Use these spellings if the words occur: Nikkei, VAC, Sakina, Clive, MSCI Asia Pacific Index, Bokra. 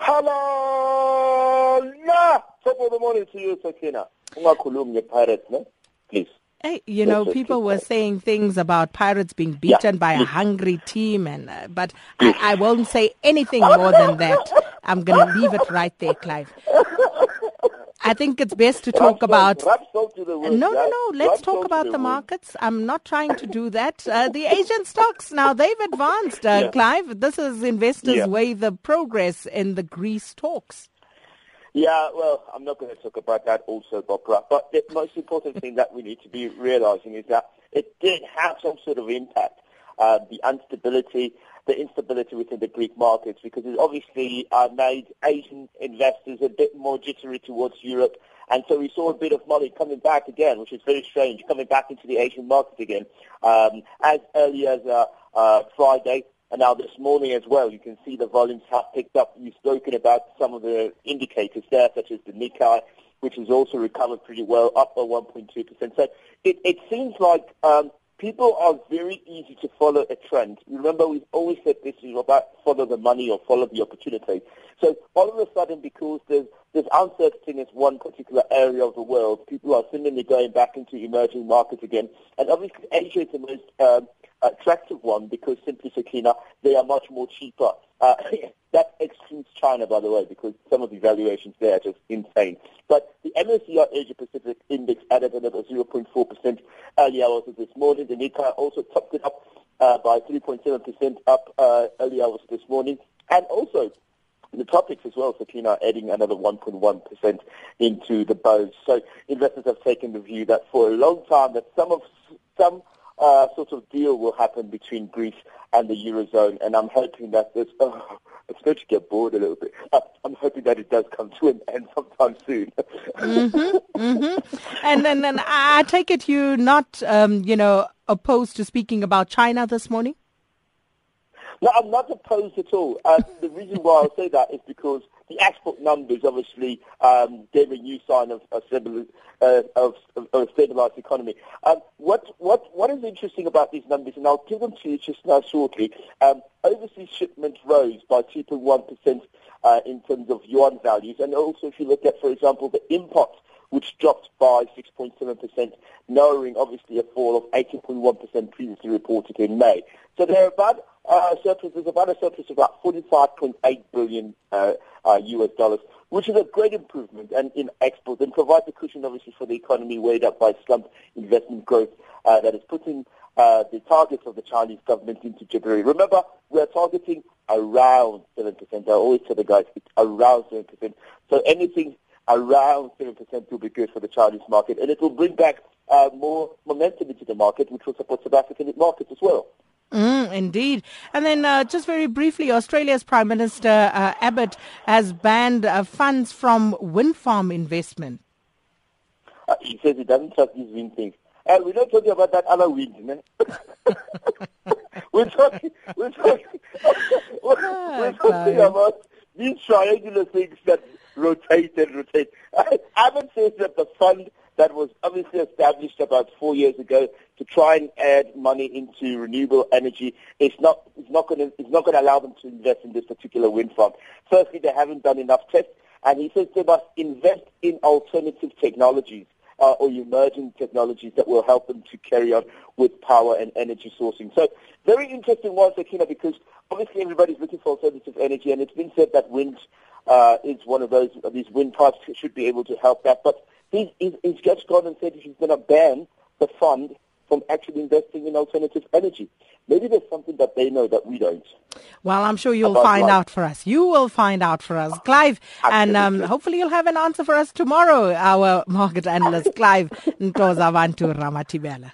Halala! Top of the morning to you, Sakina. Ungakhulumi ngePirates, ne? Please. Hey, you know, people were saying things about Pirates being beaten by a hungry team, and but I won't say anything more than that. I'm going to leave it right there, Clive. I think it's best to talk about... No. Let's talk about the markets. I'm not trying to do that. The Asian stocks, now they've advanced, Clive. This is investors weigh the progress in the Greece talks. Yeah, well, I'm not going to talk about that also, Bokra. But the most important thing that we need to be realizing is that it did have some sort of impact, the instability within the Greek markets, because it obviously made Asian investors a bit more jittery towards Europe. And so we saw a bit of money coming back again, which is very strange, coming back into the Asian market again, as early as Friday. And now this morning as well, you can see the volumes have picked up. We've spoken about some of the indicators there, such as the Nikkei, which has also recovered pretty well, up by 1.2%. So it seems like people are very easy to follow a trend. Remember, we've always said this is about follow the money or follow the opportunity. So all of a sudden, because there's uncertainty in one particular area of the world, people are suddenly going back into emerging markets again. And obviously, Asia is the most attractive one because, simply, Sakina, they are much more cheaper. That excludes China, by the way, because some of the valuations there are just insane. But the MSCI Asia Pacific Index added another 0.4% early hours of this morning. The Nikkei also topped it up by 3.7% up early hours this morning. And also, the topics as well, Sakina, adding another 1.1% into the bows. So investors have taken the view that for a long time that sort of deal will happen between Greece and the Eurozone, and I'm hoping that this... it's going to get bored a little bit. I'm hoping that it does come to an end sometime soon. And then I take it you're not, opposed to speaking about China this morning? No, I'm not opposed at all. The reason why I say that is because the export numbers obviously gave a new sign of a stabilized economy. What is interesting about these numbers, and I'll give them to you just now shortly, overseas shipments rose by 2.1% in terms of yuan values. And also if you look at, for example, the imports, which dropped by 6.7%, narrowing obviously a fall of 18.1% previously reported in May. So there's about a surplus of about $45.8 billion US dollars, which is a great improvement and in exports and provides a cushion obviously for the economy weighed up by slump investment growth that is putting the targets of the Chinese government into jeopardy. Remember, we're targeting around 7%. I always tell the guys, it's around 7%. So anything around 7% will be good for the Chinese market, and it will bring back more momentum into the market, which will support South African markets as well. Indeed. And then just very briefly, Australia's Prime Minister Abbott has banned funds from wind farm investment. He says he doesn't trust these wind things. We're not talking about that other wind, man. We're talking about these triangular things that rotate. Abbott says that the fund that was obviously established about 4 years ago to try and add money into renewable energy is not going to allow them to invest in this particular wind farm. Firstly, they haven't done enough tests, and he says they must invest in alternative technologies or emerging technologies that will help them to carry on with power and energy sourcing. So very interesting one, Sakina, because obviously everybody's looking for alternative energy, and it's been said that wind is one of those. These wind parks should be able to help that. But he's just gone and said he's going to ban the fund from actually investing in alternative energy. Maybe there's something that they know that we don't. Well, I'm sure you'll find out for us. You will find out for us, Clive. Absolutely. And hopefully you'll have an answer for us tomorrow, our market analyst, Clive Ntozavantur Ramatibela.